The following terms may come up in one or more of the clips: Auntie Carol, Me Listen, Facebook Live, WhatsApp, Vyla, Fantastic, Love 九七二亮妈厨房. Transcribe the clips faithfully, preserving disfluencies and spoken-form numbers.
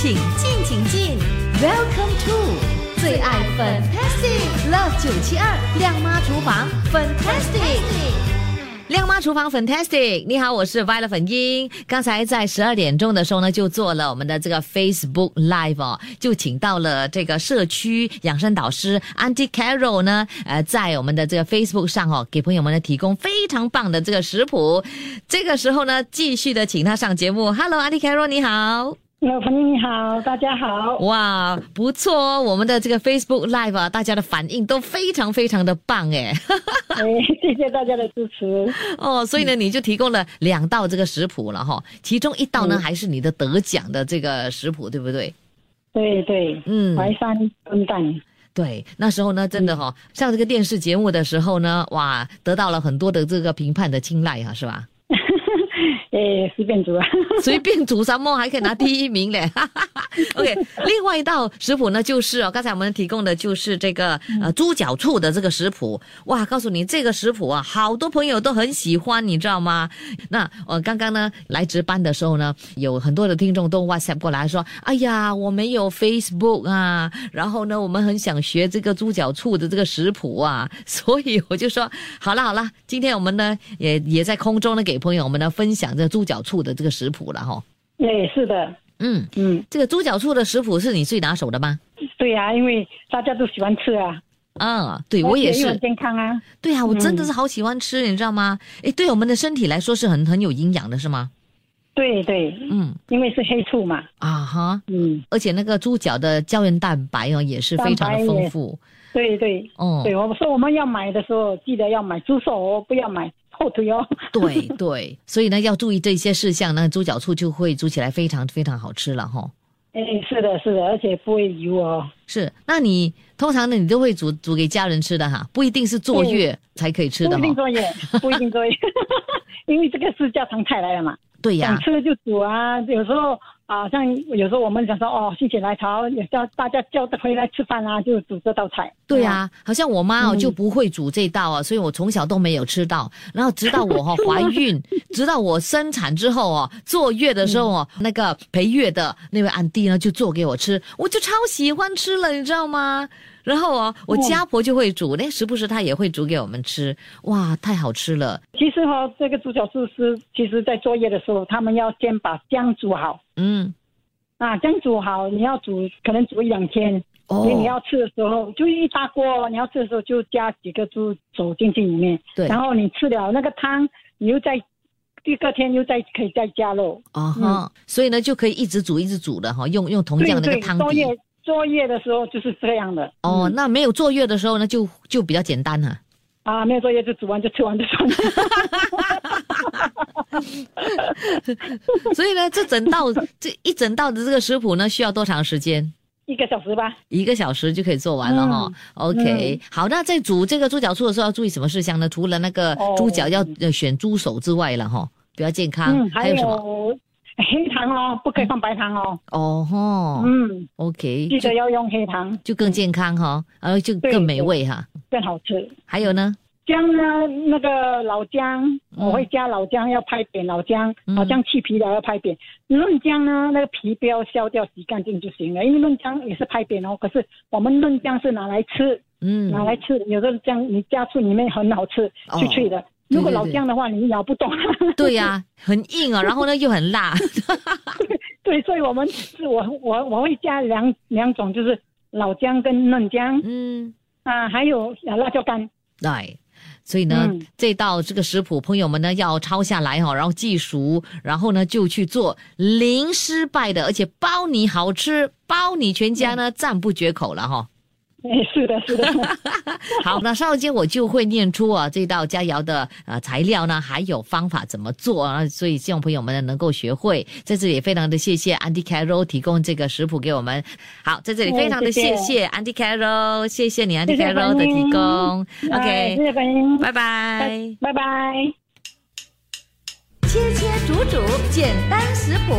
请进，请进 ，Welcome to 最爱 Fantastic Love 九七二亮妈厨房 Fantastic。亮妈厨房 Fantastic， 你好，我是 Vyla 粉英。刚才在十二点钟的时候呢，就做了我们的这个 Facebook Live 哦，就请到了这个社区养生导师 Auntie Carol 呢，呃，在我们的这个 Facebook 上哦，给朋友们呢提供非常棒的这个食谱。这个时候呢，继续的请她上节目。Hello Auntie Carol， 你好。老朋友你好，大家好。哇，不错哦，我们的这个 Facebook Live 啊，大家的反应都非常非常的棒哎。谢谢大家的支持。哦，所以呢，你就提供了两道这个食谱了哈，其中一道呢、嗯、还是你的得奖的这个食谱，对不对？对对，嗯，淮山炖蛋。对，那时候呢，真的哈、哦，嗯、上这个电视节目的时候呢，哇，得到了很多的这个评判的青睐啊，是吧？诶，随便煮啊，随便煮什么还可以拿第一名嘞。OK， 另外一道食谱呢，就是哦，刚才我们提供的就是这个呃猪脚醋的这个食谱。哇，告诉你这个食谱啊，好多朋友都很喜欢，你知道吗？那我、呃、刚刚呢来值班的时候呢，有很多的听众都 WhatsApp 过来说，哎呀，我没有 Facebook 啊，然后呢，我们很想学这个猪脚醋的这个食谱啊，所以我就说，好啦好啦，今天我们呢也也在空中呢给朋友们呢分享。这个猪脚醋的这个食谱了哈，对，是的，嗯嗯，这个猪脚醋的食谱是你最拿手的吗？对呀、啊，因为大家都喜欢吃啊，啊，对我也是，很健康啊，对啊，我真的是好喜欢吃，嗯、你知道吗？哎，对我们的身体来说是很很有营养的，是吗？对对，嗯，因为是黑醋嘛，啊哈，嗯，而且那个猪脚的胶原蛋白哦也是非常的丰富，对对，哦、嗯，对，我说我们要买的时候记得要买猪手哦，不要买。后腿哦，对对，所以呢要注意这些事项呢，猪脚醋就会煮起来非常非常好吃了哈、哦。哎，是的，是的，而且不会油哦。是，那你通常呢，你都会煮煮给家人吃的哈，不一定是坐月才可以吃的、哦。不一定坐月，不一定坐月，因为这个是家常菜来的嘛。对呀、啊，想吃就煮啊，有时候啊，像有时候我们想说哦，心血来潮，也叫大家叫回来吃饭啊，就煮这道菜。对啊，好像我妈哦、嗯、就不会煮这道啊，所以我从小都没有吃到。然后直到我哈、哦、怀孕，直到我生产之后哦，坐月的时候哦，嗯、那个陪月的那位安弟呢就做给我吃，我就超喜欢吃了，你知道吗？然后哦，我家婆就会煮，那、嗯、时不时她也会煮给我们吃，哇，太好吃了。其实哈、哦，这个猪脚醋是，其实在作业的时候，他们要先把姜煮好。嗯，啊，姜煮好，你要煮，可能煮一两天。哦。所以你要吃的时候，就一大锅，你要吃的时候就加几个猪肘进去里面。对。然后你吃了那个汤，你又再。第二天又再可以再加肉。哦、uh huh, 嗯、所以呢就可以一直煮一直煮的哈，用用同样的那个汤底。对对，坐月的时候就是这样的哦，嗯、那没有坐月的时候呢，就就比较简单哈、啊。啊，没有坐月就煮完就吃完就算了。所以呢，这整道这一整道的这个食谱呢，需要多长时间？一个小时吧，一个小时就可以做完了哈、哦。嗯、OK，、嗯、好，那在煮这个猪脚醋的时候要注意什么事项呢？除了那个猪脚要选猪手之外了哈、哦，比较健康。嗯、还有什么？黑糖哦，不可以放白糖哦。哦吼，嗯 ，OK， 记得要用黑糖，就更健康哈、哦，然后、嗯、就更美味哈，更好吃。还有呢，姜呢，那个老姜，嗯、我会加老姜，要拍扁老姜，嗯、老姜去皮的要拍扁。嫩姜呢，那个皮不要削掉，洗干净就行了，因为嫩姜也是拍扁哦。可是我们嫩姜是拿来吃，嗯，拿来吃，有的姜你加醋里面很好吃，哦、脆脆的。如果老姜的话，你咬不动。对呀、啊，很硬啊、哦，然后呢又很辣。对，所以我们是我我我会加两两种，就是老姜跟嫩姜。嗯啊，还有辣椒干。对，所以呢，嗯、这道这个食谱，朋友们呢要抄下来哈、哦，然后记熟，然后呢就去做，零失败的，而且包你好吃，包你全家呢、嗯、赞不绝口了哈、哦。哎，是的，是的。好，那稍后间我就会念出啊这道佳肴的呃材料呢，还有方法怎么做啊，所以希望朋友们呢能够学会。在这里也非常的谢谢 Auntie Carol 提供这个食谱给我们。好，在这里非常的谢谢 Auntie Carol， 谢谢你 Auntie Carol 的提供。OK， 谢谢欢迎，拜拜，拜拜。切切煮煮，简单食谱，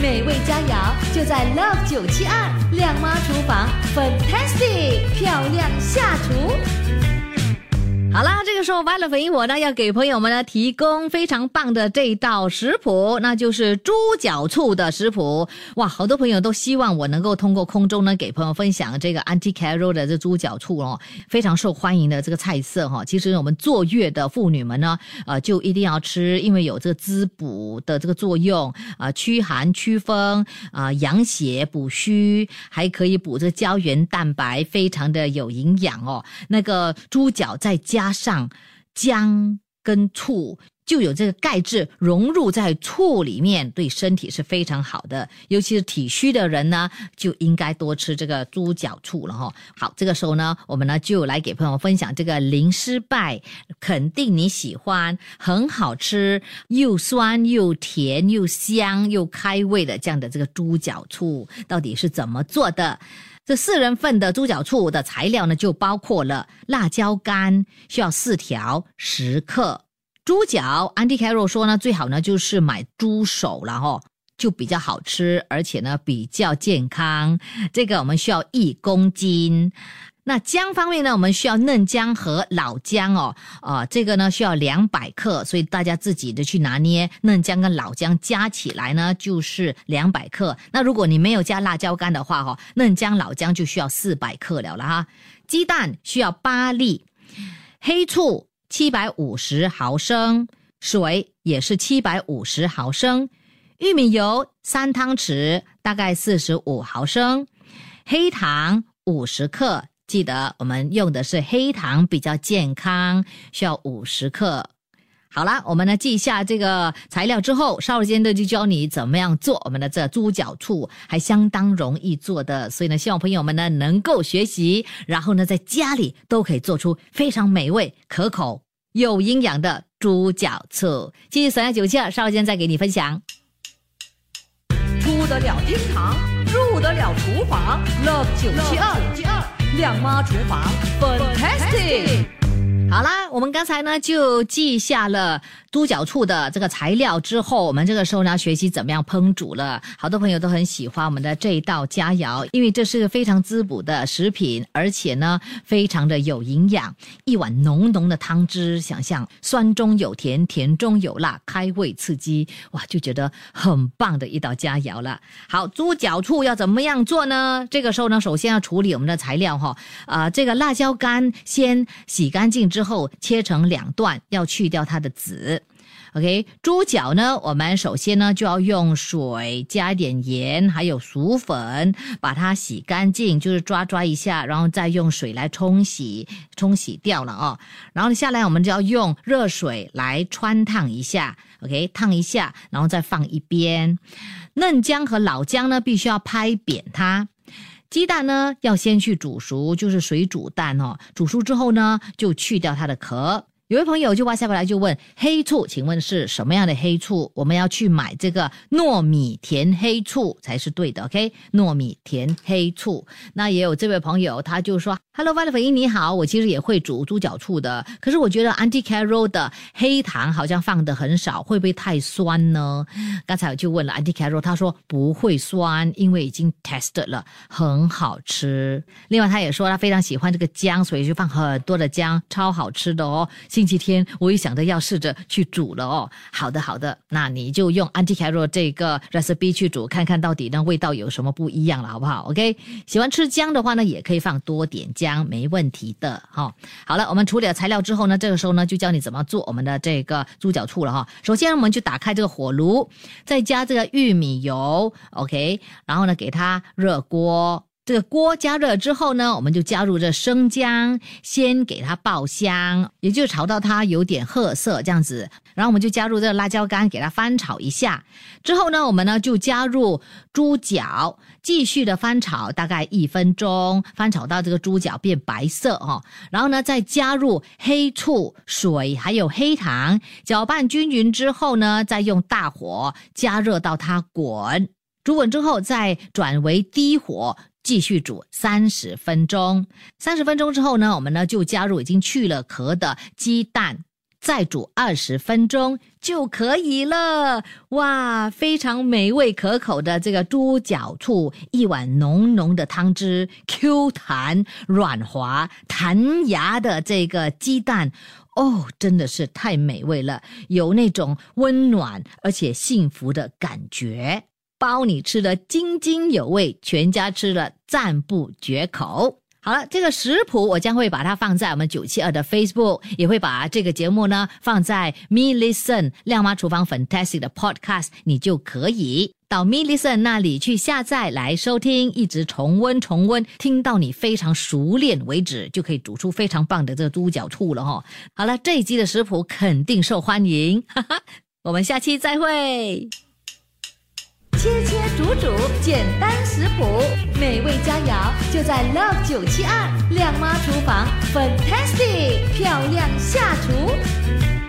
美味佳肴就在 Love 九七二亮妈厨房 ，Fantastic 漂亮下厨。好啦，这个时候 Vyla 粉一我呢要给朋友们呢提供非常棒的这道食谱，那就是猪脚醋的食谱。哇，好多朋友都希望我能够通过空中呢给朋友分享这个 Auntie Carol 的这猪脚醋哦，非常受欢迎的这个菜色哈、哦。其实我们坐月的妇女们呢，呃，就一定要吃，因为有这个滋补的这个作用啊、呃，驱寒驱风啊、呃，养血补虚，还可以补这胶原蛋白，非常的有营养哦。那个猪脚再加上姜跟醋，就有这个钙质融入在醋里面，对身体是非常好的。尤其是体虚的人呢，就应该多吃这个猪脚醋了哈。好，这个时候呢，我们呢就来给朋友分享这个零失败，肯定你喜欢，很好吃，又酸又甜又香又开胃的这样的这个猪脚醋到底是怎么做的？这四人份的猪脚醋的材料呢，就包括了辣椒干需要四条十克，猪脚 Auntie Carol 说呢，最好呢就是买猪手了哦，就比较好吃，而且呢比较健康。这个我们需要一公斤。那姜方面呢，我们需要嫩姜和老姜哦，呃，这个呢需要两百克，所以大家自己的去拿捏，嫩姜跟老姜加起来呢就是两百克。那如果你没有加辣椒干的话哦，嫩姜老姜就需要四百克了了哈。鸡蛋需要八粒，黑醋七百五十毫升，水也是七百五十毫升，玉米油三汤匙，大概四十五毫升，黑糖五十克，记得我们用的是黑糖比较健康，需要五十克。好啦，我们呢记一下这个材料之后，稍后间就教你怎么样做我们的这猪脚醋，还相当容易做的，所以呢希望朋友们呢能够学习，然后呢在家里都可以做出非常美味可口有营养的猪脚醋。继续锁下九七二，稍后间再给你分享。出得了厅堂，入得了厨房 Love 九七二，亮妈厨房 Fantastic。好啦，我们刚才呢就记下了猪脚醋的这个材料之后，我们这个时候呢学习怎么样烹煮了。好多朋友都很喜欢我们的这一道佳肴，因为这是非常滋补的食品，而且呢非常的有营养。一碗浓浓的汤汁，想象酸中有甜，甜中有辣，开胃刺激，哇，就觉得很棒的一道佳肴了。好，猪脚醋要怎么样做呢？这个时候呢，首先要处理我们的材料哈，啊、呃，这个辣椒干先洗干净之后。之后切成两段，要去掉它的籽。OK， 猪脚呢，我们首先呢就要用水加一点盐，还有薯粉，把它洗干净，就是抓抓一下，然后再用水来冲洗，冲洗掉了哦。然后下来我们就要用热水来汆烫一下 ，OK， 烫一下，然后再放一边。嫩姜和老姜呢，必须要拍扁它。鸡蛋呢要先去煮熟，就是水煮蛋哦。煮熟之后呢，就去掉它的壳。有位朋友就WhatsApp来就问，黑醋请问是什么样的黑醋？我们要去买这个糯米甜黑醋才是对的 ，OK？ 糯米甜黑醋。那也有这位朋友他就说 ，Hello， Vyla 粉你好，我其实也会煮猪脚醋的，可是我觉得 Auntie Carol 的黑糖好像放的很少，会不会太酸呢？刚才我就问了 Auntie Carol， 他说不会酸，因为已经 tested 了，很好吃。另外他也说他非常喜欢这个姜，所以就放很多的姜，超好吃的哦。星期天我也想着要试着去煮了哦。好的好的，那你就用 Auntie Carol 这个 recipe 去煮，看看到底呢味道有什么不一样了，好不好 ？OK， 喜欢吃姜的话呢，也可以放多点姜，没问题的哈、哦。好了，我们处理了材料之后呢，这个时候呢就教你怎么做我们的这个猪脚醋了哈、哦。首先我们就打开这个火炉，再加这个玉米油 ，OK， 然后呢给它热锅。这个锅加热之后呢，我们就加入这生姜，先给它爆香，也就炒到它有点褐色这样子。然后我们就加入这个辣椒干，给它翻炒一下。之后呢，我们呢就加入猪脚，继续的翻炒大概一分钟，翻炒到这个猪脚变白色哦。然后呢，再加入黑醋、水还有黑糖，搅拌均匀之后呢，再用大火加热到它滚。煮滚之后，再转为低火。继续煮三十分钟，三十分钟之后呢，我们呢就加入已经去了壳的鸡蛋，再煮二十分钟就可以了。哇，非常美味可口的这个猪脚醋，一碗浓浓的汤汁， Q 弹软滑弹牙的这个鸡蛋，哦，真的是太美味了，有那种温暖而且幸福的感觉，包你吃得津津有味，全家吃了赞不绝口。好了，这个食谱我将会把它放在我们九七二的 Facebook， 也会把这个节目呢放在 Me Listen 亮妈厨房 Fantastic 的 Podcast， 你就可以到 Me Listen 那里去下载来收听，一直重温重温，听到你非常熟练为止，就可以煮出非常棒的这个猪脚醋了哦。好了，这一集的食谱肯定受欢迎，哈哈，我们下期再会。切切煮煮，简单食谱，美味佳肴就在 Love 九七二亮妈厨房 ，Fantastic 漂亮下厨。